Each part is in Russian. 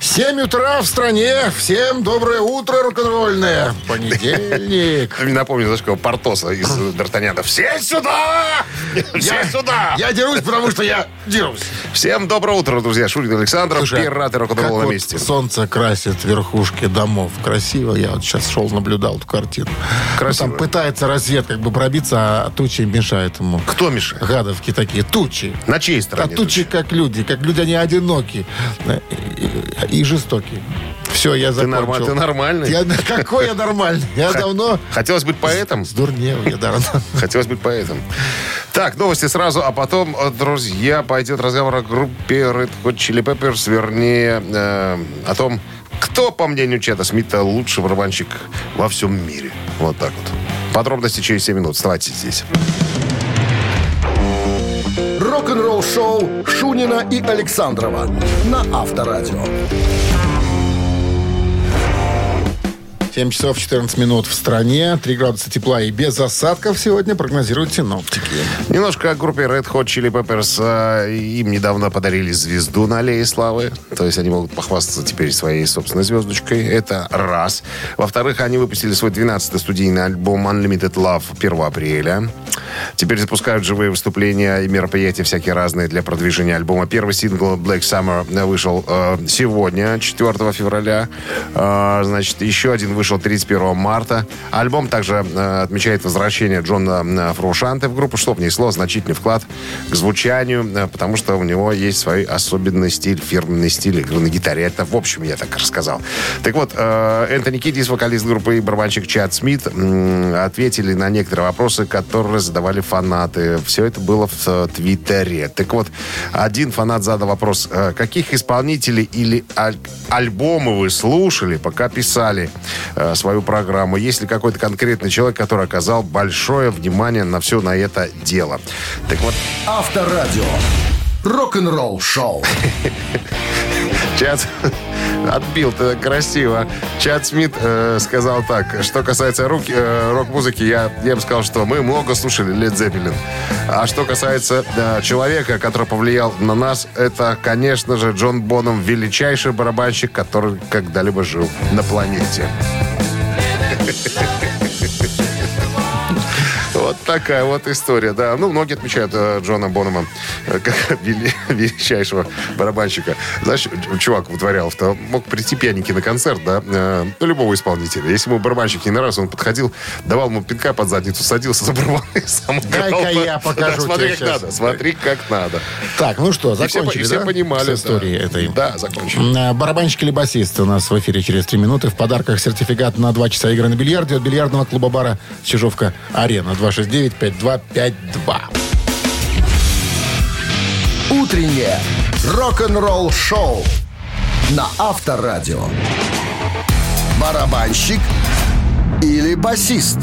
Семь утра в стране. Всем доброе утро, рок-н-ролльное. Понедельник. Напомню, знаешь, какого Партоса из Д'Артаньяна. Все сюда! Все сюда! Я дерусь, потому что я дерусь. Всем доброе утро, друзья. Шунин, Александров, пираты рок-н-ролла на месте. Солнце красит верхушки домов. Красиво. Я вот сейчас шел, наблюдал эту картину. Красиво. Там пытается рассвет как бы пробиться, а тучи мешают ему. Кто мешает? Гадовки такие. Тучи. На чьей стороне? А тучи как люди. Как люди, они одиноки. И жестокий. Все, я закончил. Ты нормальный. Какой я нормальный? Я давно... Хотелось быть поэтом. Сдурнел я давно. Хотелось быть поэтом. Так, новости сразу, а потом, друзья, пойдет разговор о группе Red Hot Chili Peppers, вернее, о том, кто, по мнению Чета Смита, лучший барабанщик во всем мире. Вот так вот. Подробности через 7 минут. Оставайтесь здесь. Рок-н-ролл-шоу Шунина и Александрова на Авторадио. 7 часов 14 минут в стране. 3 градуса тепла и без осадков сегодня прогнозируют синоптики. Немножко о группе Red Hot Chili Peppers. Им недавно подарили звезду на Аллее Славы. То есть они могут похвастаться теперь своей собственной звездочкой. Это раз. Во-вторых, они выпустили свой 12-й студийный альбом Unlimited Love 1 апреля. Теперь запускают живые выступления и мероприятия всякие разные для продвижения альбома. Первый сингл Black Summer вышел сегодня, 4 февраля. Значит, еще один вышел 31 марта. Альбом также отмечает возвращение Джона Фрушанте в группу, что внесло значительный вклад к звучанию, потому что у него есть свой особенный стиль, фирменный стиль игры на гитаре. Это в общем я так рассказал. Так вот, Энтони Кидис, вокалист группы и барабанщик Чет Смит, ответили на некоторые вопросы, которые задавали фанаты. Все это было в Твиттере. Так вот, один фанат задал вопрос: каких исполнителей или альбомы вы слушали, пока писали свою программу? Есть ли какой-то конкретный человек, который оказал большое внимание на все на это дело? Так вот... Авторадио. Рок-н-ролл шоу. Чат отбил-то красиво. Чет Смит сказал так: что касается рок-музыки, я бы сказал, что мы много слушали Led Zeppelin. А что касается человека, который повлиял на нас, это, конечно же, Джон Бонем, величайший барабанщик, который когда-либо жил на планете. Вот такая вот история, да. Ну, многие отмечают Джона Бонема как величайшего барабанщика. Знаешь, чувак вытворял, мог прийти пьяненький на концерт, да, любого исполнителя. Если ему барабанщик не нравился, он подходил, давал ему пинка под задницу, садился за барабан и сам играл. Дай-ка я покажу. Да, смотри, как сейчас. Надо. Смотри, как надо. Так, ну что, закончили, и все, да? Все понимали. С историей, да, этой. Да, закончили. Барабанщик или басист у нас в эфире через 3 минуты. В подарках сертификат на 2 часа игры на бильярде от бильярдного клуба-бара «Чижовка-Арена». 269-5252. Утреннее рок-н-ролл шоу на Авторадио. Барабанщик или басист?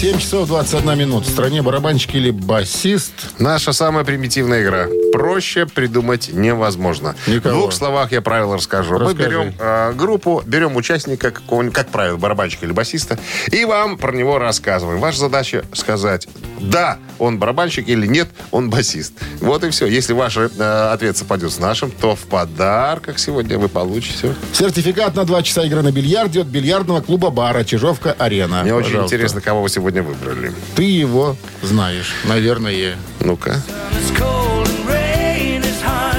7 часов 21 минут. В стране барабанщик или басист? Наша самая примитивная игра. Проще придумать невозможно. Никого. В 2 словах я правила расскажу. Расскажи. Мы берем группу, берем участника, как правило, барабанщика или басиста, и вам про него рассказываем. Ваша задача сказать, да, он барабанщик, или нет, он басист. Вот и все. Если ваш ответ совпадет с нашим, то в подарках сегодня вы получите сертификат на 2 часа игры на бильярде от бильярдного клуба-бара «Чижовка-Арена». Мне очень интересно, кого вы сегодня выбрали. Ты его знаешь, наверное. Ну-ка.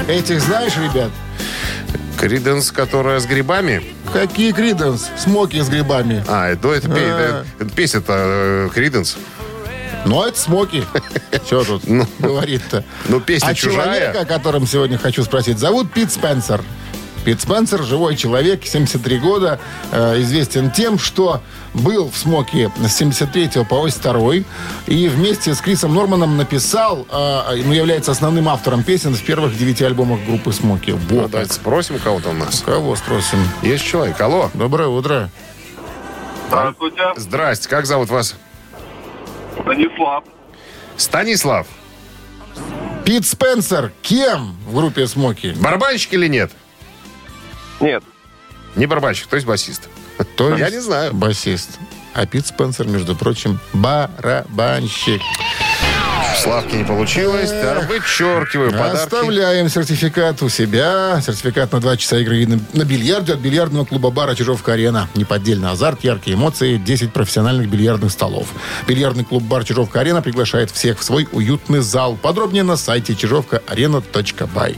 Этих знаешь, ребят? Криденс, которая с грибами? Какие Криденс? Смоки с грибами. Это песня-то Криденс. Ну, это Смоки. Что тут говорит-то? Ну, песня чужая. А человека, о котором сегодня хочу спросить, зовут Пит Спенсер. Пит Спенсер, живой человек, 73 года, известен тем, что был в «Смоке» с 73 по ось 2 и вместе с Крисом Норманом написал, является основным автором песен в первых 9 альбомах группы «Смоки». Вот. Давайте спросим кого-то у нас. Кого спросим? Есть человек. Алло. Доброе утро. Здравствуйте. Здрасте. Как зовут вас? Станислав. Станислав. Пит Спенсер кем в группе «Смоки»? Барабанщик или нет? Нет. Не барабанщик, то есть басист. Я не знаю. Басист. А Пит Спенсер, между прочим, барабанщик. Славки не получилось. Вычеркиваю подарки. Оставляем сертификат у себя. Сертификат на 2 часа игры на бильярде от бильярдного клуба-бара «Чижовка-Арена». Неподдельный азарт, яркие эмоции, 10 профессиональных бильярдных столов. Бильярдный клуб-бар «Чижовка-Арена» приглашает всех в свой уютный зал. Подробнее на сайте чижовка-арена.бай.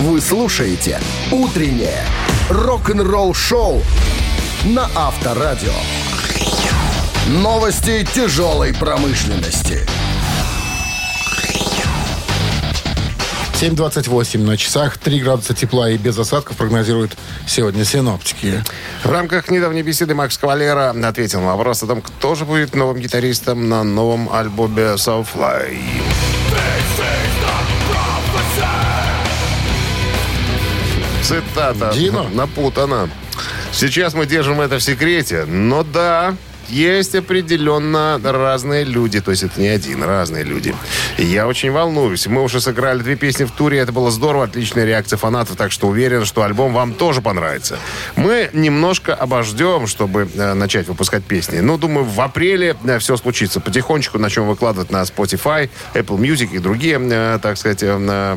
Вы слушаете «Утреннее рок-н-ролл-шоу» на Авторадио. Новости тяжелой промышленности. 7:28 на часах, 3 градуса тепла и без осадков прогнозируют сегодня синоптики. В рамках недавней беседы Макс Кавалера ответил на вопрос о том, кто же будет новым гитаристом на новом альбоме «Soulfly». Цитата напутана. Сейчас мы держим это в секрете, но да... Есть определенно разные люди. То есть это не один, разные люди. Я очень волнуюсь. Мы уже сыграли 2 песни в туре. Это было здорово. Отличная реакция фанатов. Так что уверен, что альбом вам тоже понравится. Мы немножко обождем, чтобы начать выпускать песни. Ну, думаю, в апреле все случится. Потихонечку начнем выкладывать на Spotify, Apple Music и другие, так сказать,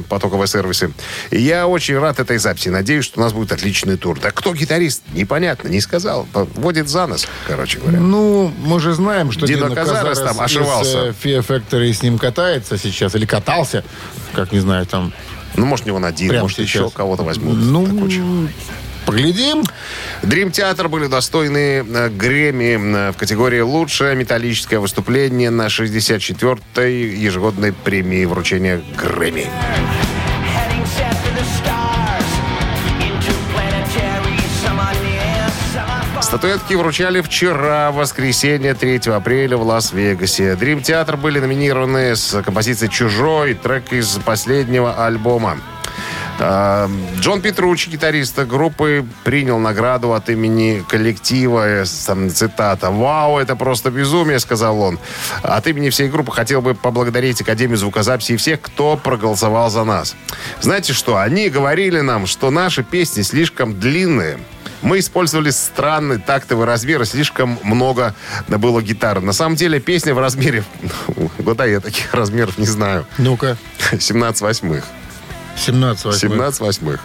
потоковые сервисы. Я очень рад этой записи. Надеюсь, что у нас будет отличный тур. Да кто гитарист? Непонятно, не сказал. Водит за нос, короче говоря. Ну, мы же знаем, что Дино Казарес там ошивался. Fear Factory с ним катается сейчас. Или катался, как не знаю, там. Ну, может, не он один, может, сейчас еще кого-то возьмут. Ну, поглядим. Дрим-театр были достойны Грэмми в категории «Лучшее металлическое выступление» на 64-й ежегодной премии вручения Грэмми. Статуэтки вручали вчера, воскресенье, 3 апреля в Лас-Вегасе. Дрим-театр были номинированы с композицией «Чужой», трек из последнего альбома. Джон Петруччи, гитарист группы, принял награду от имени коллектива. Цитата. «Вау, это просто безумие», — сказал он. «От имени всей группы хотел бы поблагодарить Академию звукозаписи и всех, кто проголосовал за нас. Знаете что, они говорили нам, что наши песни слишком длинные. Мы использовали странные тактовые размеры, слишком много было гитары. На самом деле песня в размере... Года я таких размеров не знаю. Ну-ка. 17/8. 17/8.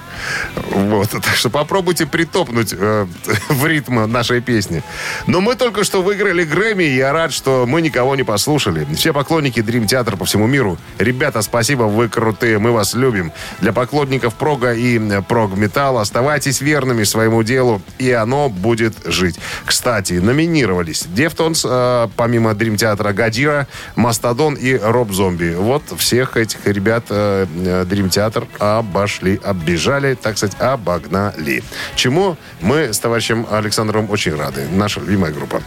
Вот. Так что попробуйте притопнуть в ритм нашей песни. Но мы только что выиграли Грэмми, и я рад, что мы никого не послушали. Все поклонники Dream Theater по всему миру. Ребята, спасибо, вы крутые, мы вас любим. Для поклонников прога и прог-металла оставайтесь верными своему делу, и оно будет жить. Кстати, номинировались Дефтонс, помимо Dream Theater, Годзилла, Мастодон и Роб Зомби. Вот всех этих ребят Dream Theater обошли, оббежали, так сказать, обогнали. Чему мы с товарищем Александровым очень рады. Наша любимая группа.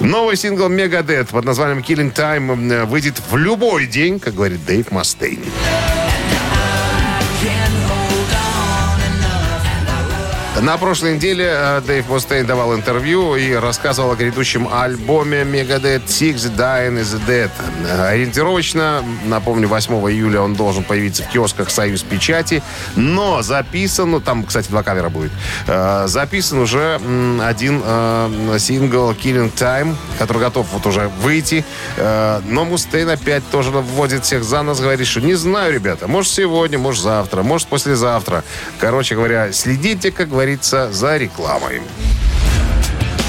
Новый сингл Megadeth под названием Killing Time выйдет в любой день, как говорит Дэйв Мустейн. На прошлой неделе Дэйв Мустейн давал интервью и рассказывал о грядущем альбоме Megadeth «Six Dying is Dead». Ориентировочно, напомню, 8 июля он должен появиться в киосках «Союз Печати», но записан, ну там, кстати, 2 кавера будет, записан уже один сингл «Killing Time», который готов вот уже выйти, но Мустейн опять тоже вводит всех за нос, говорит, что не знаю, ребята, может сегодня, может завтра, может послезавтра. Короче говоря, следите, как говорится, за рекламой.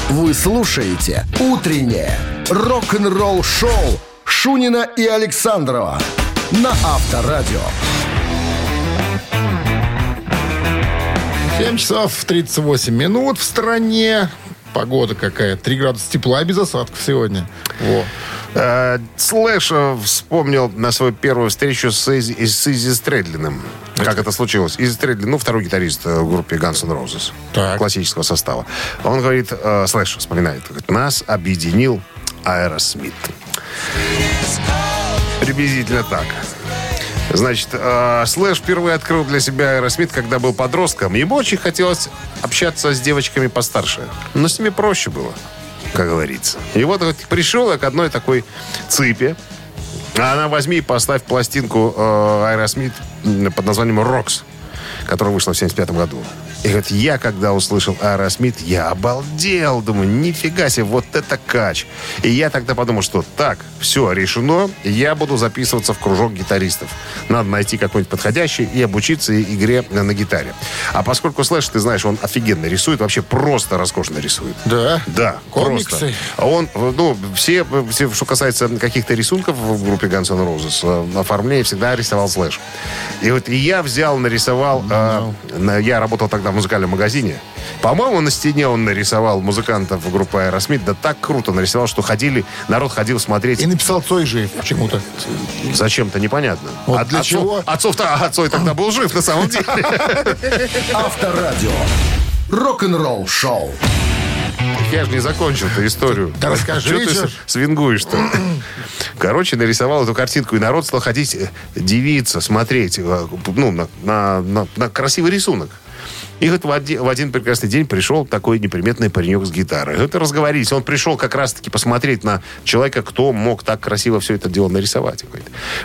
Вы слушаете «Утреннее рок-н-ролл-шоу» Шунина и Александрова на Авторадио. 7:38 в стране. Погода какая. 3 градуса тепла без осадков сегодня. Во. Слэш вспомнил на свою первую встречу с Изи Стрэдлиным. Как это случилось? Изи Стрэдлин, ну, второй гитарист в группе Guns N' Roses. Так. Классического состава. Он говорит, Слэш вспоминает, говорит, нас объединил Aerosmith. Приблизительно так. Значит, Слэш впервые открыл для себя Aerosmith, когда был подростком. Ему очень хотелось общаться с девочками постарше. Но с ними проще было, как говорится. И вот пришел я к одной такой цыпе. А она возьми и поставь пластинку Aerosmith под названием «Рокс», которая вышла в 1975 году. И говорит, я когда услышал Aerosmith, я обалдел. Думаю, нифига себе, вот это кач. И я тогда подумал, что так, все, решено. Я буду записываться в кружок гитаристов. Надо найти какой-нибудь подходящий и обучиться игре на гитаре. А поскольку Слэш, ты знаешь, он офигенно рисует, вообще просто роскошно рисует. Да? Да, комиксы. Просто. Он, ну, все, что касается каких-то рисунков в группе Guns N' Roses, оформление всегда рисовал Слэш. И вот и я взял, нарисовал... я работал тогда в музыкальном магазине. По-моему, на стене он нарисовал музыкантов группы Aerosmith. Да так круто нарисовал, что народ ходил смотреть. И написал Цой жив почему-то. Зачем-то, непонятно. Вот а для чего? А Цой тогда был жив на самом деле. Авторадио. Рок-н-ролл шоу. Я же не закончил эту историю. Да расскажи. Что ты свингуешь-то? Короче, нарисовал эту картинку, и народ стал ходить дивиться, смотреть на красивый рисунок. И вот в один прекрасный день пришел такой неприметный паренек с гитарой. Это разговорились. Он пришел как раз-таки посмотреть на человека, кто мог так красиво все это дело нарисовать.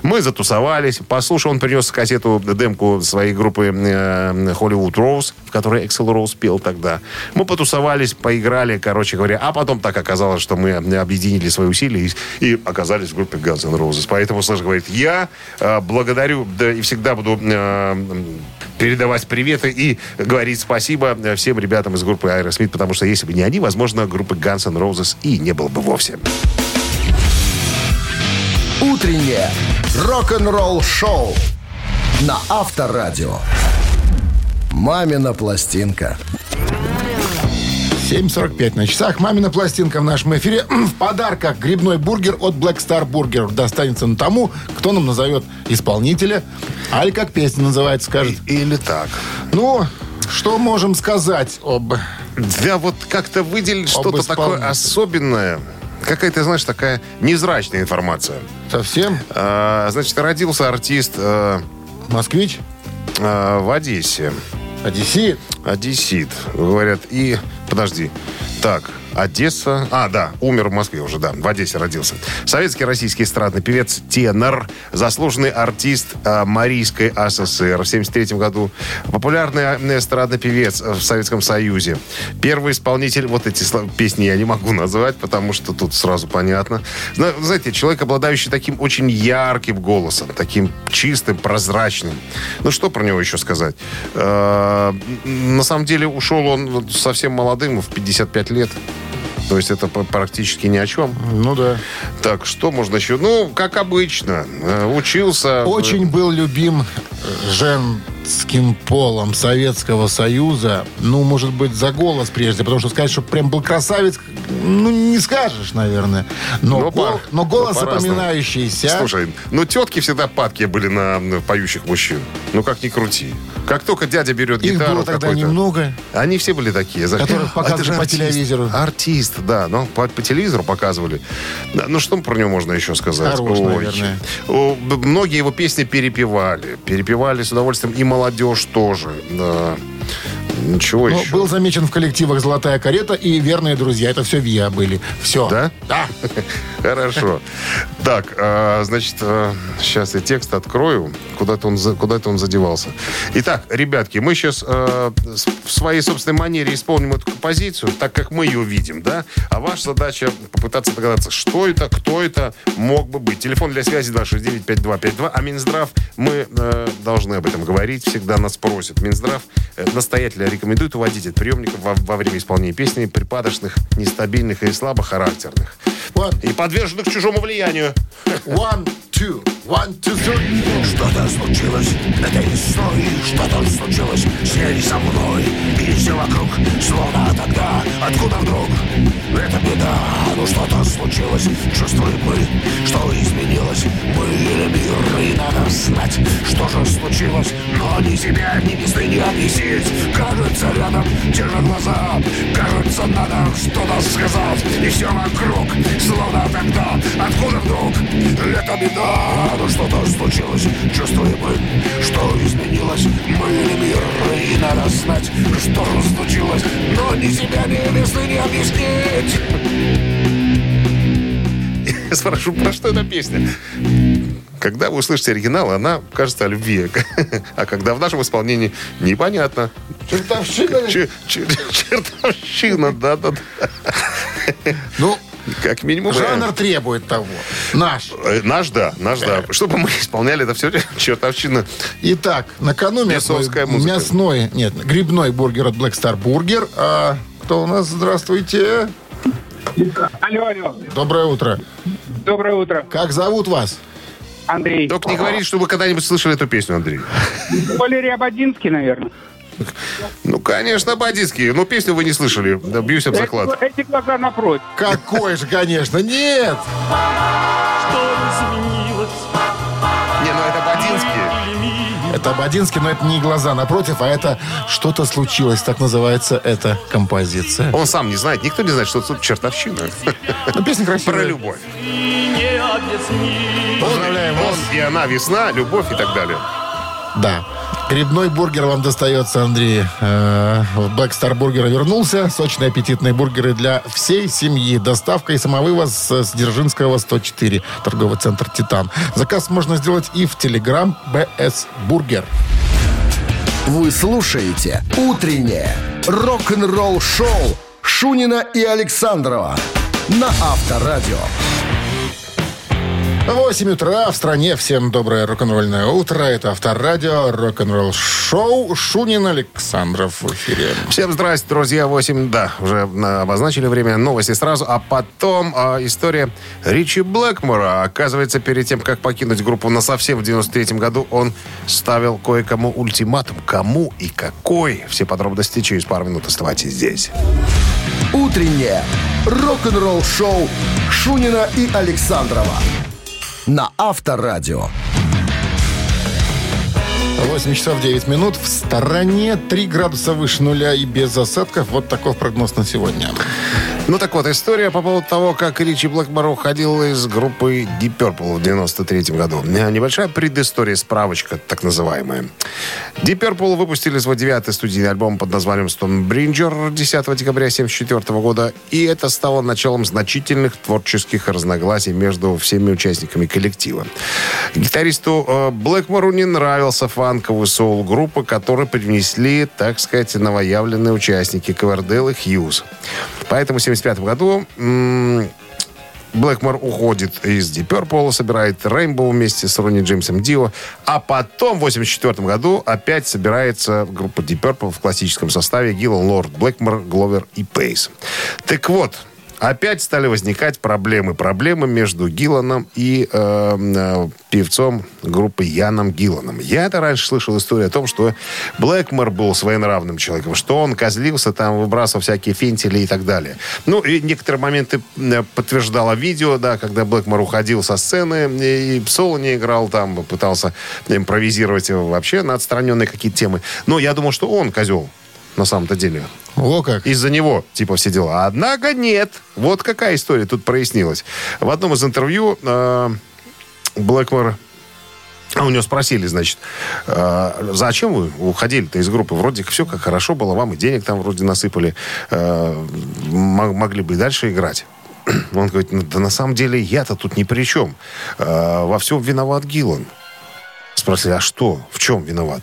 Мы затусовались. Послушал, он принес кассету, демку своей группы Hollywood Rose, в которой Axl Rose пел тогда. Мы потусовались, поиграли, короче говоря. А потом так оказалось, что мы объединили свои усилия и оказались в группе Guns N' Roses. Поэтому Слэш говорит, я благодарю и всегда буду передавать приветы и говорить спасибо всем ребятам из группы Aerosmith, потому что если бы не они, возможно, группы Guns N' Roses и не было бы вовсе. Утреннее рок-н-ролл шоу на Авторадио. Мамина пластинка. 7:45 на часах. Мамина пластинка в нашем эфире. В подарках грибной бургер от Black Star Burger достанется тому, кто нам назовет исполнителя. Аль, как песня называется, скажет. Или так. Ну, что можем сказать об... Да вот как-то выделить что-то такое особенное. Какая-то, знаешь, такая незрачная информация. Совсем? Значит, родился артист... Москвич? В Одессе. Одессит? Одессит, говорят. И, подожди, так, Одесса... А, да, умер в Москве уже, да, в Одессе родился. Советский, российский эстрадный певец, тенор, заслуженный артист Марийской АССР в 1973 году, популярный эстрадный певец в Советском Союзе, первый исполнитель... Вот эти песни я не могу назвать, потому что тут сразу понятно. Знаете, человек, обладающий таким очень ярким голосом, таким чистым, прозрачным. Ну, что про него еще сказать? На самом деле ушел он совсем молодым, в 55 лет. То есть это практически ни о чем. Ну да. Так, что можно еще? Ну, как обычно, учился... Очень был любим женским полом Советского Союза. Ну, может быть, за голос прежде. Потому что сказать, что прям был красавец, ну, не скажешь, наверное. Но голос запоминающийся. Слушай, тетки всегда падки были на поющих мужчин. Ну, как ни крути. Как только дядя берет гитару... Их было тогда немного. Они все были такие. Которых показывали по телевизору. Артист, да. Ну, по телевизору показывали. Ну, что про него можно еще сказать? Хорош, наверное. Многие его песни перепевали. Перепевали с удовольствием. И молодежь тоже. Да. Ничего еще. Был замечен в коллективах «Золотая карета» и «Верные друзья». Это все ВИА были. Все. Да? Да. Хорошо. Так, значит, сейчас я текст открою. Куда-то он задевался. Итак, ребятки, мы сейчас в своей собственной манере исполним эту композицию, так как мы ее видим, да? А ваша задача попытаться догадаться, что это, кто это мог бы быть. Телефон для связи 269-5252. А Минздрав, мы должны об этом говорить, всегда нас просят. Минздрав настоятельно рекомендует уводить от приемников во время исполнения песни припадочных, нестабильных и слабохарактерных. One. И подверженных чужому влиянию. One, two. One, two, three. Что-то случилось на теннисной, что-то случилось с ней со мной. И все вокруг, словно тогда, откуда вдруг? Это беда, ну что-то случилось. Чувствуем мы, что изменилось. Мы или мир, и надо знать, что же случилось. Но ни себя, ни весны не объяснить. Кажется, рядом те же глаза. Кажется, надо что-то сказать. И все вокруг, словно тогда, откуда вдруг? Это беда, но что-то случилось. Чувствуем мы, что изменилось. Мы или мир, и надо знать, что же случилось. Но ни себя, ни весны не объяснить. Я спрошу, про что эта песня? Когда вы услышите оригинал, она кажется о любви. А когда в нашем исполнении, непонятно, Чертовщина, да-да-да. Ну, как минимум. Жанр требует того. Наш, да. Чтобы мы исполняли это все чертовщина. Итак, накануне грибной бургер от Black Star Burger. А кто у нас? Здравствуйте. Алло. Доброе утро. Доброе утро. Как зовут вас? Андрей. Только не говори, что вы когда-нибудь слышали эту песню, Андрей. Валерий Ободинский, наверное. Ну, конечно, Ободинский. Но песню вы не слышали. Бьюсь об заклад. Эти глаза напротив. Какой же, конечно. Нет! Это Ободинский, но это не «Глаза напротив», а это «Что-то случилось». Так называется эта композиция. Он сам не знает, никто не знает, что тут чертовщина. Но песня красивая. Про любовь. Поздравляем вас. И она, весна, любовь и так далее. Да. Грибной бургер вам достается, Андрей. Black Star Burger вернулся. Сочные аппетитные бургеры для всей семьи. Доставка и самовывоз с Дзержинского 104. Торговый центр «Титан». Заказ можно сделать и в Telegram BS Burger. Вы слушаете «Утреннее рок-н-ролл-шоу» Шунина и Александрова на Авторадио. 8 утра в стране. Всем доброе рок-н-ролльное утро. Это Авторадио, рок-н-ролл шоу. Шунин, Александров в эфире. Всем здрасте, друзья. 8, да, уже обозначили время. Новости сразу. А потом история Ричи Блэкмора. Оказывается, перед тем, как покинуть группу насовсем в 93-м году, он ставил кое-кому ультиматум. Кому и какой. Все подробности через пару минут. Оставайтесь здесь. Утреннее рок-н-ролл шоу Шунина и Александрова на Авторадио. 8 часов 9 минут. В стороне 3 градуса выше нуля и без осадков. Вот таков прогноз на сегодня. Ну так вот, история по поводу того, как Ричи Блэкмор уходил из группы Deep Purple в 93 году. Небольшая предыстория, справочка так называемая. Deep Purple выпустили свой 9-й студийный альбом под названием Stonebringer 10 декабря 1974 года. И это стало началом значительных творческих разногласий между всеми участниками коллектива. Гитаристу Блэкмору не нравился фанковый соул группы, который привнесли, так сказать, новоявленные участники Ковердейл и Хьюз. Поэтому 1975 году Блэкмор уходит из Deep Purple, собирает Rainbow вместе с Ронни Джеймсом Дио, а потом в 1984 году опять собирается группа Deep Purple в классическом составе: Гиллан, Лорд, Блэкмор, Гловер и Пейс. Так вот, опять стали возникать проблемы. Проблемы между Гилланом и певцом группы Яном Гилланом. Я-то раньше слышал историю о том, что Блэкмор был своенравным человеком, что он козлился, там выбрасывал всякие фентили и так далее. Ну, и некоторые моменты подтверждало видео, да, когда Блэкмор уходил со сцены и соло не играл, там пытался импровизировать вообще на отстраненные какие-то темы. Но я думал, что он козел на самом-то деле. О, как. Из-за него, типа, все дела. Однако нет. Вот какая история тут прояснилась. В одном из интервью Блэкмор... У него спросили, значит, зачем вы уходили-то из группы? Вроде все как хорошо было, вам и денег там вроде насыпали. Могли бы и дальше играть. Он говорит, да на самом деле я-то тут ни при чем. Во всем виноват Гиллан. Спросили, а что? В чем виноват?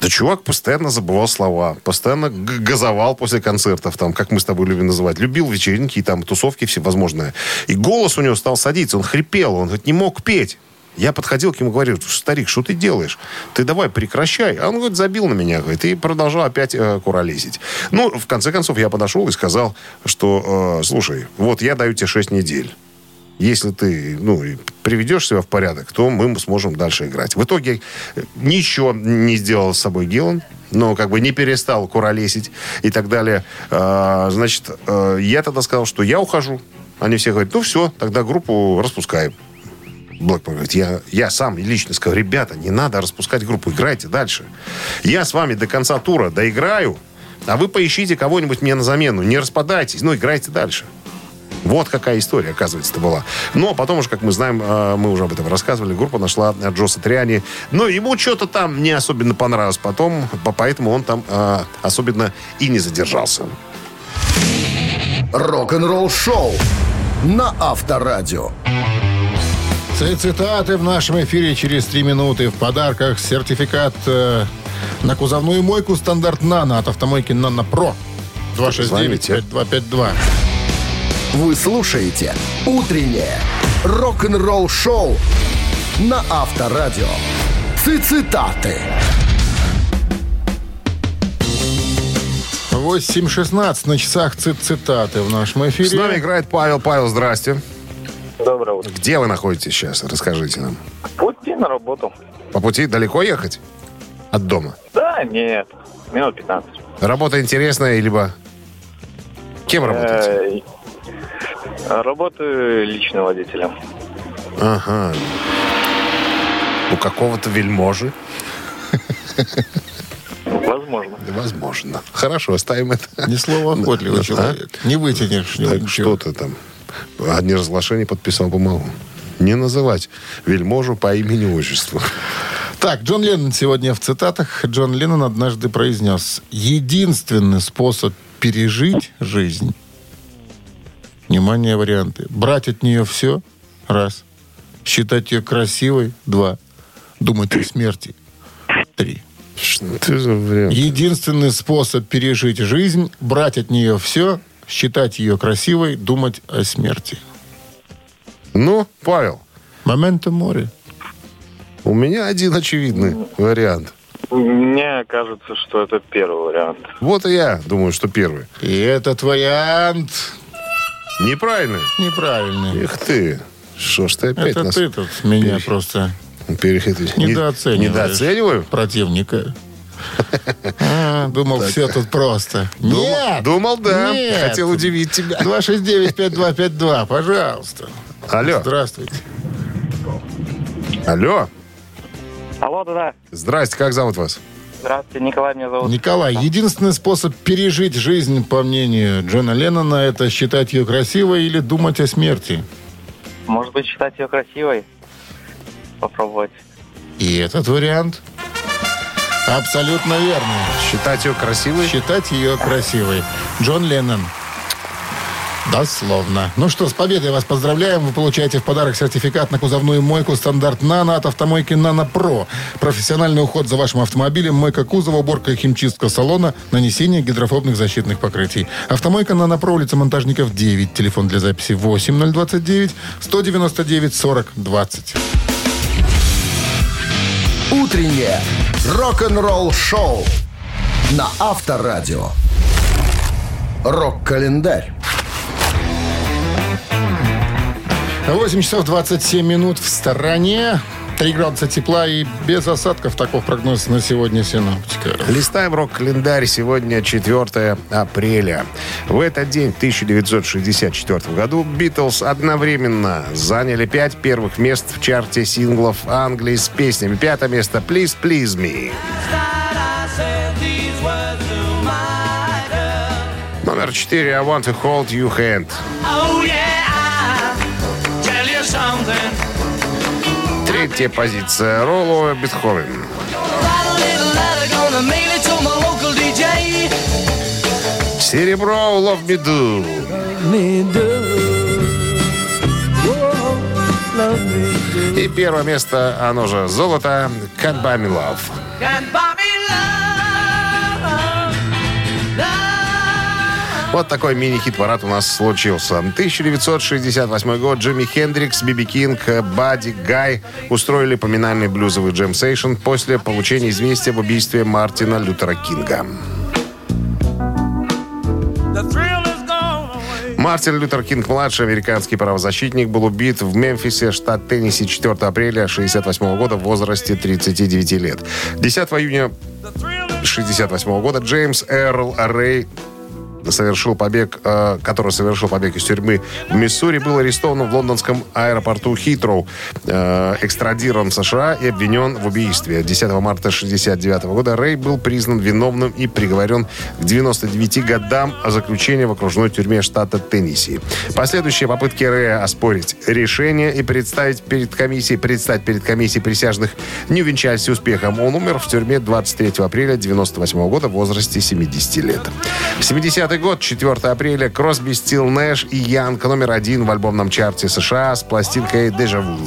Да чувак постоянно забывал слова, постоянно газовал после концертов, там, как мы с тобой любим называть. Любил вечеринки и там тусовки всевозможные. И голос у него стал садиться, он хрипел, он не мог петь. Я подходил к нему и говорил, старик, что ты делаешь? Ты давай прекращай. А он, говорит, забил на меня, говорит, и продолжал опять куролесить. Ну, в конце концов, я подошел и сказал, что, слушай, вот я даю тебе 6 недель. Если ты, приведешь себя в порядок, то мы сможем дальше играть. В итоге ничего не сделал с собой Гиллан, но как бы не перестал куролесить и так далее. Значит, я тогда сказал, что я ухожу. Они все говорят, все, тогда группу распускаем. Блэкмор говорит, я сам лично сказал, ребята, не надо распускать группу, играйте дальше. Я с вами до конца тура доиграю, а вы поищите кого-нибудь мне на замену, не распадайтесь, играйте дальше. Вот какая история, оказывается-то, была. Но потом уже, как мы знаем, мы уже об этом рассказывали, группа нашла Джо Сатриани. Но ему что-то там не особенно понравилось потом, поэтому он там особенно и не задержался. Рок-н-ролл шоу на Авторадио. Цитаты в нашем эфире через 3 минуты. В подарках сертификат... На кузовную мойку стандарт «Нано» от автомойки «Нано Про». 269-5252. Вы слушаете «Утреннее рок-н-ролл-шоу» на Авторадио. Цитаты. 8:16 на часах цитаты в нашем эфире. С нами играет Павел. Павел, здрасте. Доброе утро. Где вы находитесь сейчас? Расскажите нам. По пути на работу. По пути далеко ехать? От дома? Да, нет. Минут 15. Работа интересная, либо... Кем работаете? Работаю личным водителем. Ага. У какого-то вельможи? Возможно. Возможно. Хорошо, ставим это. Ни слова охотливый человек. Не вытянешь. Что ты там? Одни разглашения подписал бумагу. Не называть вельможу по имени-отчеству. Так, Джон Леннон сегодня в цитатах. Джон Леннон однажды произнес: единственный способ пережить жизнь. Внимание, варианты. Брать от нее все. Раз. Считать ее красивой. Два. Думать о смерти. Три. Что за вариант? Единственный способ пережить жизнь. Брать от нее все. Считать ее красивой. Думать о смерти. Ну, Павел. Моменто море. У меня один очевидный вариант. Мне кажется, что это первый вариант. Вот и я думаю, что первый. И этот вариант... Неправильный? Неправильный. Эх ты. Что ж ты опять это нас... Это ты тут меня просто... Недооцениваешь. Недооцениваю? Противника. Думал, все тут просто. Нет! Думал, да. Хотел удивить тебя. 269-5252, пожалуйста. Алло. Здравствуйте. Алло. Алло, да. Здрасте, как зовут вас? Здравствуйте, Николай меня зовут. Николай, единственный способ пережить жизнь, по мнению Джона Леннона, это считать ее красивой или думать о смерти? Может быть, считать ее красивой? Попробовать. И этот вариант? Абсолютно верно. Считать ее красивой? Считать ее красивой. Джон Леннон. Дословно. Ну что, с победой вас поздравляем. Вы получаете в подарок сертификат на кузовную мойку «Стандарт Нано» от автомойки «Нано Про». Профессиональный уход за вашим автомобилем, мойка кузова, уборка и химчистка салона, нанесение гидрофобных защитных покрытий. Автомойка «Нано Про», улица Монтажников, 9. Телефон для записи 8029-199-4020. Утреннее рок-н-ролл-шоу на Авторадио. Рок-календарь. 8 часов 27 минут в стороне. 3 градуса тепла и без осадков. Таков прогноз на сегодня синоптика. Листаем рок-календарь. Сегодня 4 апреля. В этот день, в 1964 году, Битлз одновременно заняли 5 первых мест в чарте синглов Англии с песнями. 5 место «Please, Please Me». Номер 4 «I Want to Hold Your Hand». 3-я позиция. Ролло Бетховен. 7-ро Love Me Do. 1-е место, оно же золото, Can't Buy Me Love. Вот такой мини-хит-парад у нас случился. 1968 год. Джимми Хендрикс, Биби Кинг, Бадди Гай устроили поминальный блюзовый джем-сейшн после получения известия об убийстве Мартина Лютера Кинга. Мартин Лютер Кинг-младший, американский правозащитник, был убит в Мемфисе, штат Теннесси, 4 апреля 1968 года в возрасте 39 лет. 10 июня 1968 года Джеймс Эрл Рэй, который совершил побег из тюрьмы в Миссури, был арестован в лондонском аэропорту Хитроу, экстрадирован в США и обвинен в убийстве. 10 марта 1969 года Рэй был признан виновным и приговорен к 99 годам заключения в окружной тюрьме штата Теннесси. Последующие попытки Рэя оспорить решение и предстать перед комиссией присяжных не увенчались успехом. Он умер в тюрьме 23 апреля 1998 года в возрасте 70 лет. 70-й год, 4 апреля, Кросби, Стилл, Нэш и Янг номер 1 в альбомном чарте США с пластинкой «Дежаву».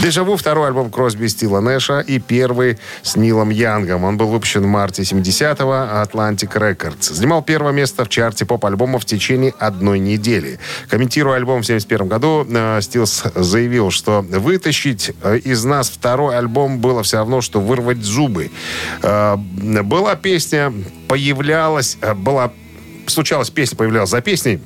«Дежаву» — второй альбом Кросби, Стилла, Нэша и первый с Нилом Янгом. Он был выпущен в марте 70-го Atlantic Records. Занимал первое место в чарте поп-альбомов в течение одной недели. Комментируя альбом в 71 году, Стилс заявил, что вытащить из нас второй альбом было все равно, что вырвать зубы. Была песня, появлялась, была, случалась песня, появлялась за песней,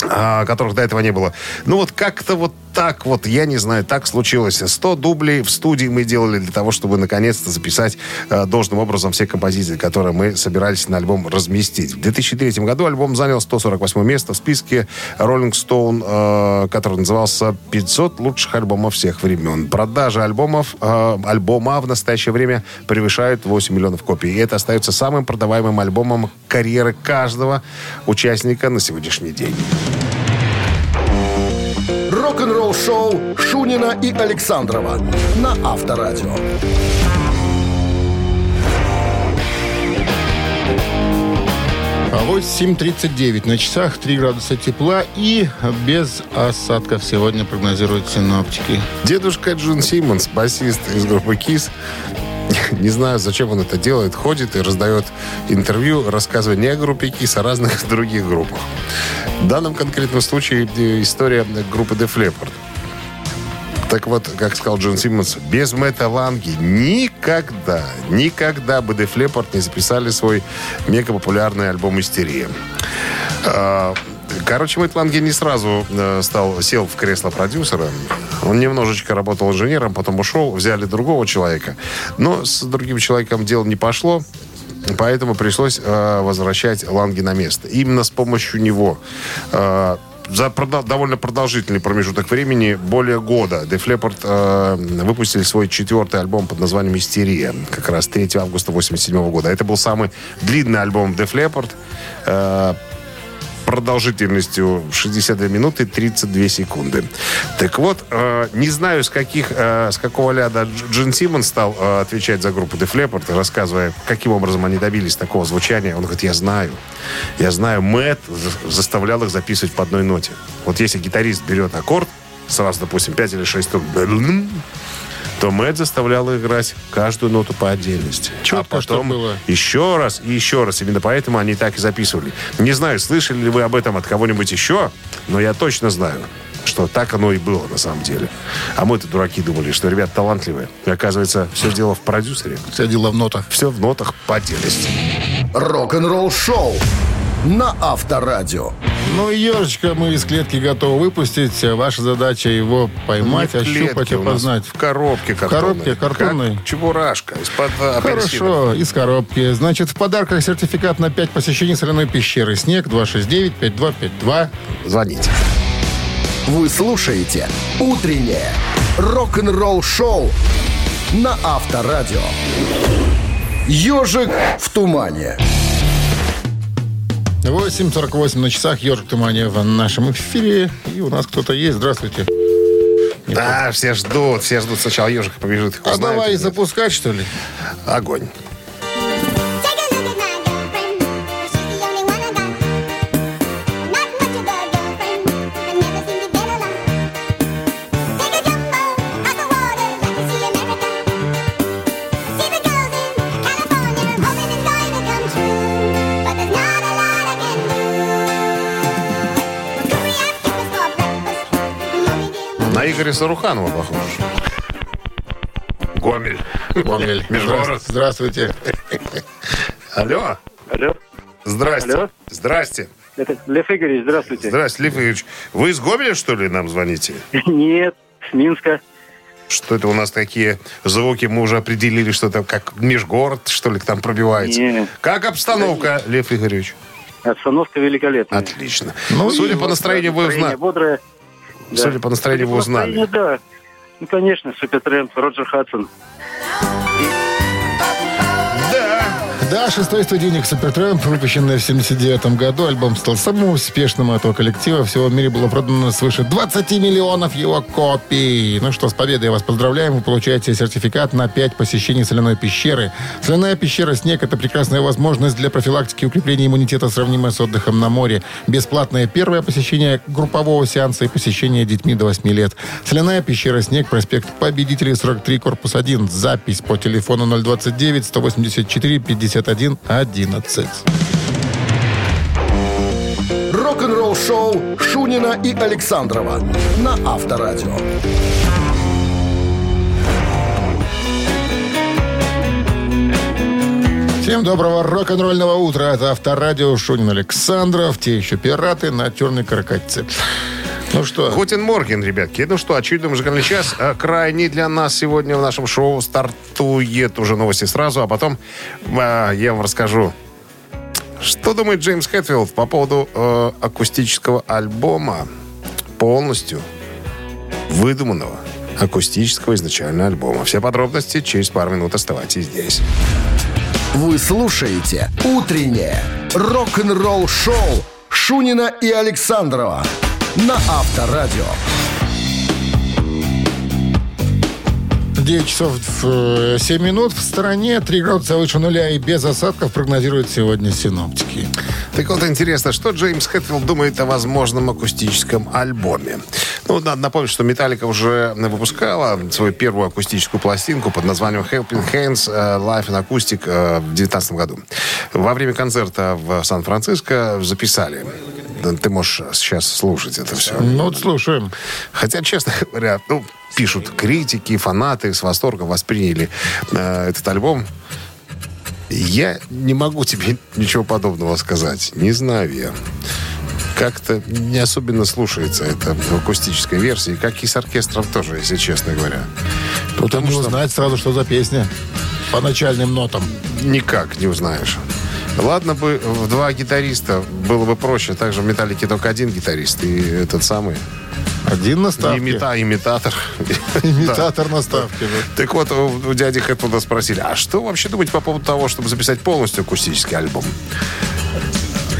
которых до этого не было. Ну вот как-то вот так вот, я не знаю, так случилось. 100 дублей в студии мы делали для того, чтобы наконец-то записать должным образом все композиции, которые мы собирались на альбом разместить. В 2003 году альбом занял 148 место в списке Rolling Stone, который назывался 500 лучших альбомов всех времен. Продажи альбомов, альбома в настоящее время превышают 8 миллионов копий. И это остается самым продаваемым альбомом карьеры каждого участника на сегодняшний день. Рок-н-ролл-шоу Шунина и Александрова на Авторадио. 8:39 на часах, 3 градуса тепла и без осадков сегодня прогнозируют синоптики. Дедушка Джон Симмонс, басист из группы «Кис», не знаю, зачем он это делает, ходит и раздает интервью, рассказывая не о группе «Кис», а о разных других группах. В данном конкретном случае история группы Def Leppard. Так вот, как сказал Джон Симмонс, без Мэтта Ланги никогда бы Def Leppard не записали свой мегапопулярный альбом «Истерия». Короче, Мэтт Ланге не сразу сел в кресло продюсера. Он немножечко работал инженером, потом ушел, взяли другого человека. Но с другим человеком дело не пошло, поэтому пришлось возвращать Ланге на место. Именно с помощью него за довольно продолжительный промежуток времени, более года, Def Leppard выпустили свой 4-й альбом под названием «Истерия», как раз 3 августа 1987 года. Это был самый длинный альбом Def Leppard, продолжительностью 62 минуты 32 секунды. Так вот, не знаю, с какого ляда Джон Симмонс стал отвечать за группу Def Leppard, рассказывая, каким образом они добились такого звучания. Он говорит, я знаю, Мэтт заставлял их записывать по одной ноте. Вот если гитарист берет аккорд, сразу, допустим, 5 или 6 струн, то Мэтт заставлял играть каждую ноту по отдельности. Четко, а потом было. Еще раз и еще раз. Именно поэтому они так и записывали. Не знаю, слышали ли вы об этом от кого-нибудь еще, но я точно знаю, что так оно и было на самом деле. А мы-то дураки думали, что ребята талантливые. И оказывается, все дело в продюсере. Все дело в нотах. Все в нотах по отдельности. Рок-н-ролл шоу на Авторадио. Ну, ежичка мы из клетки готовы выпустить. Ваша задача его поймать, ощупать, опознать. В коробке картонной. Как чебурашка из-под апельсина. Хорошо, из коробки. Значит, в подарках сертификат на 5 посещений соляной пещеры. Снег 269-5252. Звоните. Вы слушаете «Утреннее рок-н-ролл-шоу» на Авторадио. «Ежик в тумане». 8:48 на часах. Ёжик в тумане в нашем эфире. И у нас кто-то есть. Здравствуйте. Да, все ждут. Сначала ёжика побежит. А давай запускать, что ли? Огонь. Игоря Саруханова, похоже. Гомель. Межгород. Здравствуйте. Алло. Здрасте. Это Лев Игоревич, здравствуйте. Здравствуйте, Лев Игоревич. Вы из Гомеля, что ли, нам звоните? Нет, с Минска. Что это у нас такие звуки? Мы уже определили, что там как Межгород, что ли, там пробивается. Нет. Как обстановка, Лев Игоревич? Обстановка великолепная. Отлично. Ну, судя по настроению, вы узнаете. Бодрое. Да. Судя по настроению, вы узнали. Да. Ну, конечно, Супертрамп, Роджер Хадсон. Да. Да, шестой студийник «Супертрамп», выпущенный в 1979 году. Альбом стал самым успешным этого коллектива. Всего в мире было продано свыше 20 миллионов его копий. Ну что, с победой вас поздравляем. Вы получаете сертификат на 5 посещений соляной пещеры. Соляная пещера «Снег» — это прекрасная возможность для профилактики и укрепления иммунитета, сравнимая с отдыхом на море. Бесплатное первое посещение группового сеанса и посещение детьми до 8 лет. Соляная пещера «Снег», проспект Победителей, 43, корпус 1. Запись по телефону 029-184-51-11. Рок-н-ролл-шоу Шунина и Александрова на Авторадио. 7 доброго рок-н-ролльного утра. Это Авторадио, Шунин, Александров. Те еще пираты на черной каракатице. Ну что? Гутен Морген, ребятки. Ну что, очередной музыкальный час крайний для нас сегодня в нашем шоу. Стартует уже новости сразу, а потом я вам расскажу, что думает Джеймс Хэтфилд по поводу акустического альбома, полностью выдуманного акустического изначально альбома. Все подробности через пару минут. Оставайтесь здесь. Вы слушаете «Утреннее рок-н-ролл-шоу» Шунина и Александрова на Авторадио. 9 часов 7 минут. В стране 3 градуса выше нуля и без осадков прогнозируют сегодня синоптики. Так вот, интересно, что Джеймс Хэтфилд думает о возможном акустическом альбоме. Ну, надо напомнить, что Металлика уже выпускала свою первую акустическую пластинку под названием Helping Hands Live in Acoustic в 2019 году. Во время концерта в Сан-Франциско записали. Ты можешь сейчас слушать это все. Ну, вот слушаем. Хотя, честно говоря, ну, пишут критики, фанаты с восторгом восприняли этот альбом. Я не могу тебе ничего подобного сказать. Не знаю я. Как-то не особенно слушается это в акустической версии, как и с оркестром тоже, если честно говоря. Потому что не узнать сразу, что за песня. По начальным нотам. Никак не узнаешь. Ладно бы в два гитариста было бы проще. Также в «Металлике» только один гитарист. И этот самый... Один на ставке. Имитатор. Имитатор на ставке. Так вот, у дяди Хэтфилда спросили, а что вообще думать по поводу того, чтобы записать полностью акустический альбом?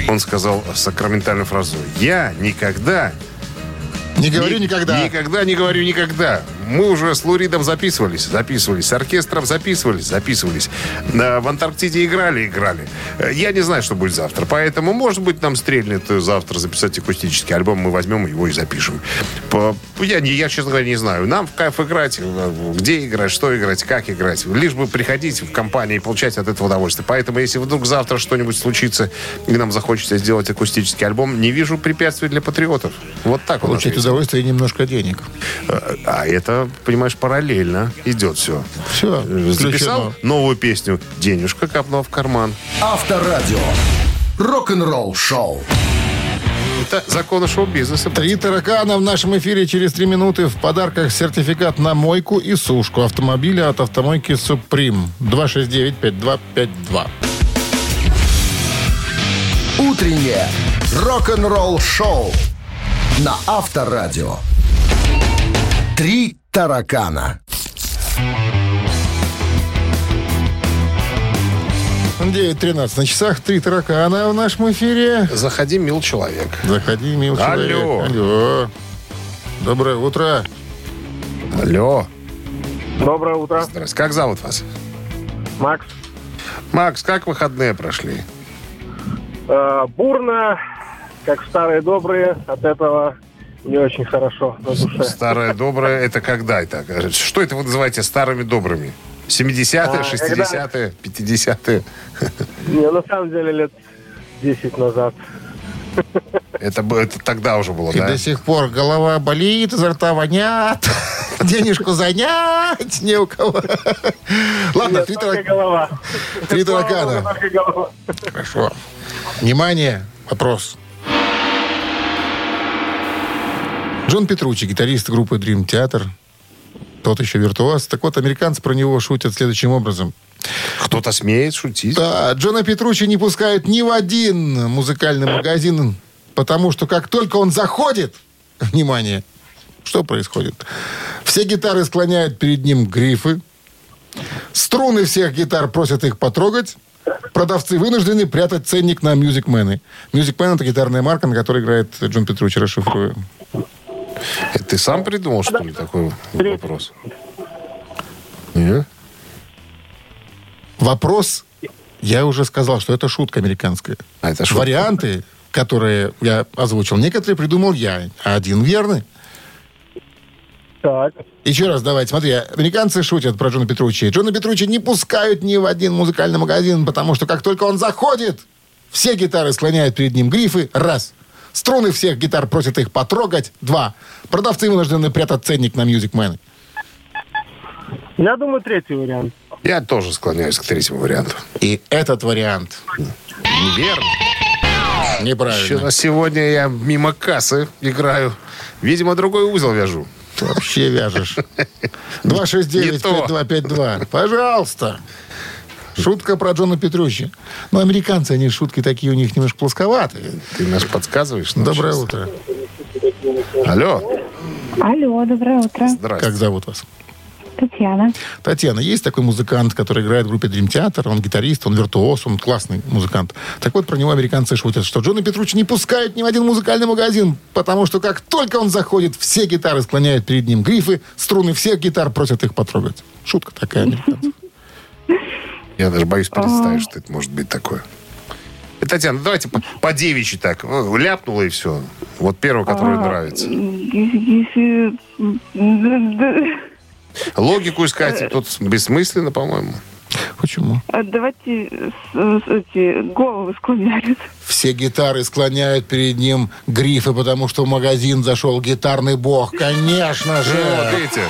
Он сказал сакраментальную фразу. Я никогда... Не говорю никогда. Никогда не говорю никогда. Мы уже с Луридом записывались. С оркестром записывались. В Антарктиде играли. Я не знаю, что будет завтра. Поэтому, может быть, нам стрельнет завтра записать акустический альбом. Мы возьмем его и запишем. Я, честно говоря, не знаю. Нам в кайф играть. Где играть, что играть, как играть. Лишь бы приходить в компанию и получать от этого удовольствие. Поэтому, если вдруг завтра что-нибудь случится, и нам захочется сделать акустический альбом, не вижу препятствий для патриотов. Вот так вот. Получить удовольствие и немножко денег. А это, понимаешь, параллельно идет все. Все. Записал новую песню. Денежка капнула в карман. Авторадио. Рок-н-ролл шоу. Это законы шоу-бизнеса. «Три таракана» в нашем эфире через 3 минуты. В подарках сертификат на мойку и сушку автомобиля от автомойки «Суприм». 269-5252. Утреннее рок-н-ролл шоу на Авторадио. «Три таракана». 9:13 на часах. «Три таракана» в нашем эфире. Заходи, мил человек. Алло. Алло. Доброе утро. Алло. Доброе утро. Здравствуйте. Как зовут вас? Макс. Макс, как выходные прошли? Бурно. Как старые добрые, от этого не очень хорошо на душе. Старое доброе, это когда это? Что это вы называете старыми добрыми? 70-е, 60-е, 50-е? Не, на самом деле лет 10 назад. Это тогда уже было, и да? И до сих пор голова болит, изо рта вонят, денежку занять не у кого. Ладно, три таракана. Хорошо. Внимание, вопрос. Джон Петруччи, гитарист группы «Дрим-театр», тот еще виртуоз. Так вот, американцы про него шутят следующим образом. Кто-то смеет шутить? Да, Джона Петруччи не пускают ни в один музыкальный магазин, потому что как только он заходит, внимание, что происходит? Все гитары склоняют перед ним грифы, струны всех гитар просят их потрогать, Продавцы вынуждены прятать ценник на мюзикмены. Мюзикмен — это гитарная марка, на которой играет Джон Петруччи, расшифрую. Это ты сам придумал, что ли, такой вопрос? Нет? Вопрос, я уже сказал, что это шутка американская. А это шутка? Варианты, которые я озвучил, некоторые придумал я, а один верный. Так. Еще раз давайте, смотри, американцы шутят про Джона Петруччи. Джона Петруччи не пускают ни в один музыкальный магазин, потому что как только он заходит, все гитары склоняют перед ним грифы, раз. Струны всех гитар просят их потрогать, два. Продавцы вынуждены прятать ценник на мьюзикмены. Я думаю, третий вариант. Я тоже склоняюсь к третьему варианту. И этот вариант неверно. Неправильно. Еще на сегодня я мимо кассы играю. Видимо, другой узел вяжу. Вообще вяжешь. 269-5252. Пожалуйста. Шутка про Джона Петруччи. Но американцы, они шутки такие у них немножко плосковатые. Ты нас подсказываешь? Доброе утро. Алло. Алло, доброе утро. Здравствуйте. Как зовут вас? Татьяна. Татьяна, есть такой музыкант, который играет в группе Дрим-театр? Он гитарист, он виртуоз, он классный музыкант. Так вот, про него американцы шутят, что Джона Петруччи не пускают ни в один музыкальный магазин, потому что как только он заходит, все гитары склоняют перед ним грифы, струны всех гитар просят их потрогать. Шутка такая американцев. Я даже боюсь представить, что это может быть такое. Татьяна, давайте по девичьи так. Ляпнула и все. Вот первого, который нравится. Логику искать тут бессмысленно, по-моему. Почему? Давайте головы склоняют. Все гитары склоняют перед ним грифы, потому что в магазин зашел гитарный бог. Конечно же! Вот видите.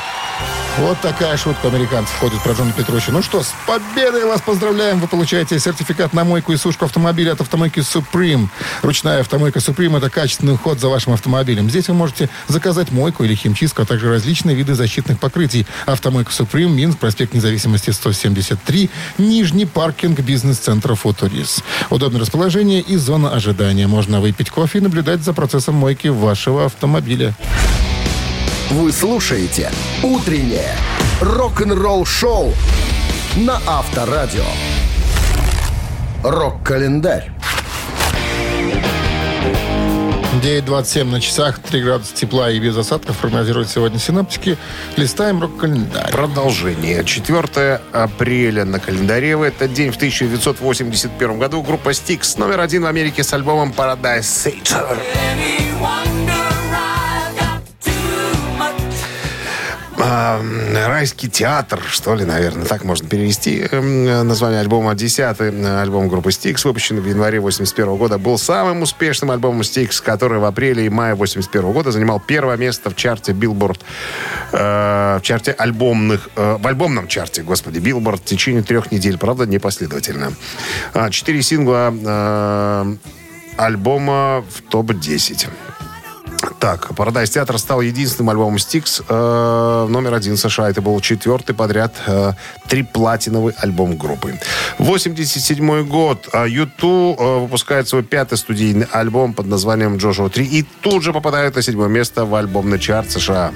Вот такая шутка американцев ходит про Джона Петруччи. Ну что, с победой вас поздравляем. Вы получаете сертификат на мойку и сушку автомобиля от автомойки «Суприм». Ручная автомойка «Суприм» — это качественный уход за вашим автомобилем. Здесь вы можете заказать мойку или химчистку, а также различные виды защитных покрытий. Автомойка «Суприм», Минск, проспект Независимости, 173, нижний паркинг бизнес-центра «Футурис». Удобное расположение и зона ожидания. Можно выпить кофе и наблюдать за процессом мойки вашего автомобиля. Вы слушаете «Утреннее рок-н-ролл-шоу» на Авторадио. Рок-календарь. 9:27 на часах, 3 градуса тепла и без осадков прогнозируют сегодня синоптики. Листаем рок-календарь. Продолжение. 4 апреля на календаре. В этот день в 1981 году группа Styx номер 1 в Америке с альбомом «Paradise City». «Райский театр», что ли, наверное, так можно перевести название альбома. 10-й альбом группы Styx, выпущенный в январе 81 года, был самым успешным альбомом Styx, который в апреле и мае 81 года занимал первое место в чарте Billboard, в альбомном чарте, Billboard в течение 3 недель, правда, не последовательно. 4 сингла альбома в топ-10. Так, «Paradise Theater» стал единственным альбомом Styx номер 1 в США. Это был 4-й подряд 3-платиновый альбом группы. 1987 год. U2 выпускает свой 5-й студийный альбом под названием «Joshua 3» и тут же попадает на 7-е место в альбомный чарт США.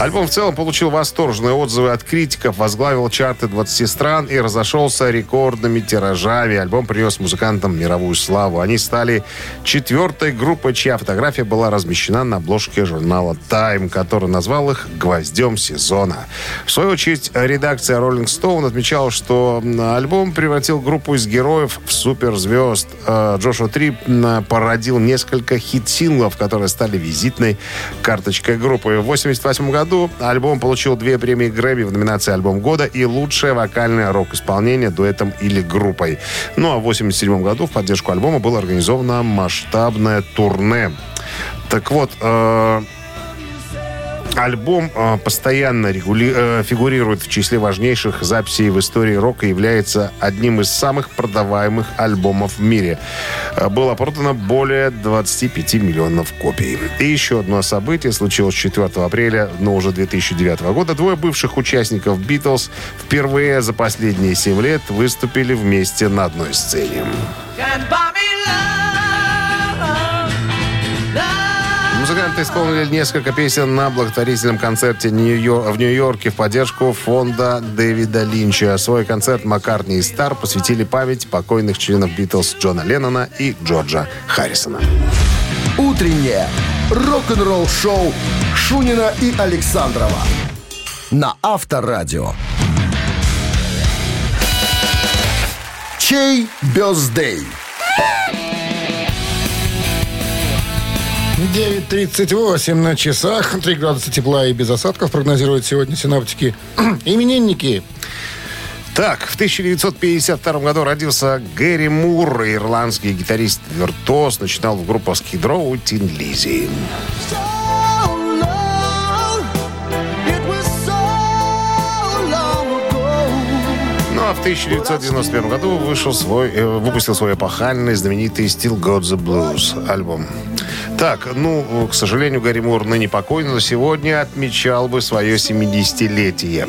Альбом в целом получил восторженные отзывы от критиков, возглавил чарты 20 стран и разошелся рекордными тиражами. Альбом принес музыкантам мировую славу. Они стали 4-й группой, чья фотография была размещена на обложке журнала Time, который назвал их «Гвоздем сезона». В свою очередь, редакция Rolling Stone отмечала, что альбом превратил группу из героев в суперзвезд. Джошуа Трип породил несколько хит-синглов, которые стали визитной карточкой группы. В 1988 году альбом получил 2 премии Грэмми в номинации «Альбом года» и «Лучшее вокальное рок-исполнение дуэтом или группой». Ну а в 1987 году в поддержку альбома было организовано масштабное турне. Так вот, альбом постоянно фигурирует в числе важнейших записей в истории рока и является одним из самых продаваемых альбомов в мире. Было продано более 25 миллионов копий. И еще одно событие случилось 4 апреля, но уже 2009 года. 2 бывших участников «Битлз» впервые за последние 7 лет выступили вместе на одной сцене. Музыканты исполнили несколько песен на благотворительном концерте в Нью-Йорке в поддержку фонда Дэвида Линча. Свой концерт Маккартни и Стар посвятили памяти покойных членов Битлз Джона Леннона и Джорджа Харрисона. Утреннее рок-н-ролл-шоу Шунина и Александрова на Авторадио. Чей бёздей? 9:38 на часах. 3 градуса тепла и без осадков прогнозируют сегодня синаптики. Именинники. Так, в 1952 году родился Гэри Мур, ирландский гитарист-виртуоз. Начинал в группах Skid Row и Thin Lizzy. А в 1991 году выпустил свой эпохальный, знаменитый «Still Got the Blues» альбом. Так, к сожалению, Гарри Мур ныне покойный, но сегодня отмечал бы свое 70-летие.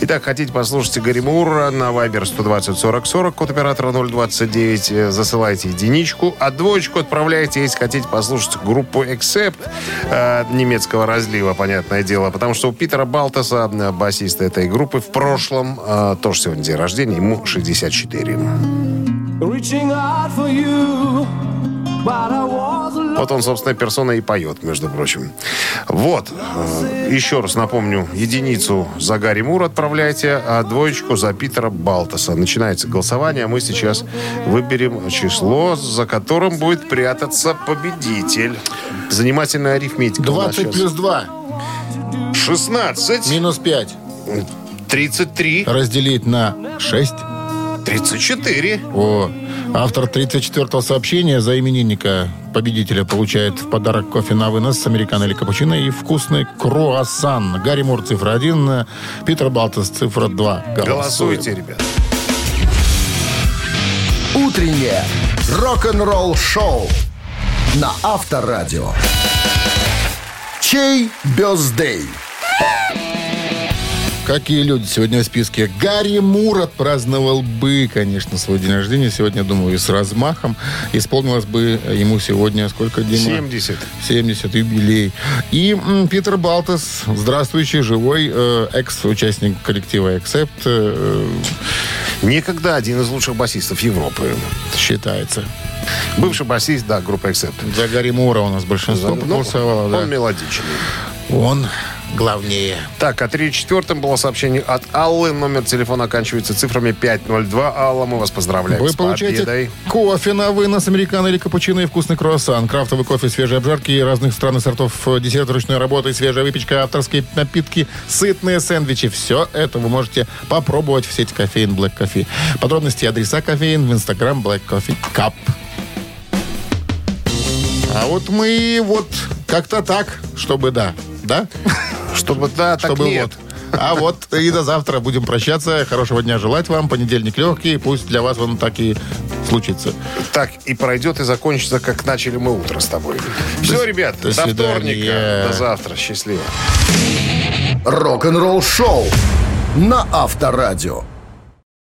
Итак, хотите послушать Гарри Мура на Viber 120-40-40, код оператора 029, засылайте единичку, а двоечку отправляйте, если хотите послушать группу «Except» немецкого разлива, понятное дело, потому что у Питера Балтаса, басиста этой группы, в прошлом, тоже сегодня день рождения, ему 64. Вот он, собственно, персона и поет, между прочим. Вот. Еще раз напомню. Единицу за Гарри Мур отправляйте, а двоечку за Питера Балтаса. Начинается голосование. Мы сейчас выберем число, за которым будет прятаться победитель. Занимательная арифметика. 20 плюс 2. 16. Минус 5. 33. Разделить на 6. 34. О, автор 34-го сообщения за именинника победителя получает в подарок кофе на вынос с американо или капучино и вкусный круассан. Гарри Мур, цифра 1, Питер Балтас, цифра 2. Голосуйте, ребят. Утреннее рок-н-ролл шоу на Авторадио. Чей бёздей? Какие люди сегодня в списке? Гарри Мур отпраздновал бы, конечно, свой день рождения. Сегодня, думаю, и с размахом. Исполнилось бы ему сегодня сколько, Дима? 70. 70, юбилей. И Питер Балтас, здравствующий, живой, экс-участник коллектива «Except». Некогда один из лучших басистов Европы. Считается. Бывший басист, да, группы «Except». За Гарри Мура у нас большинство голосовало. Да. Он мелодичный. Он... главнее. Так, о 3/4 было сообщение от Аллы. Номер телефона оканчивается цифрами 502. Алла, мы вас поздравляем. Вы получаете кофе на вынос, американо или капучино и вкусный круассан. Крафтовый кофе, свежие обжарки разных стран и сортов, десерт ручной работы, свежая выпечка, авторские напитки, сытные сэндвичи. Все это вы можете попробовать в сети кофеин Black Coffee. Подробности и адреса кофеин в Instagram Black Coffee Cup. А вот мы вот как-то так, чтобы да. Да? Чтобы да, так чтобы нет. Вот. А вот и до завтра будем прощаться. Хорошего дня желать вам. Понедельник легкий. Пусть для вас он так и случится. Так и пройдет, и закончится, как начали мы утро с тобой. Все, ребят, до вторника. До завтра. Счастливо. Рок-н-ролл шоу на Авторадио.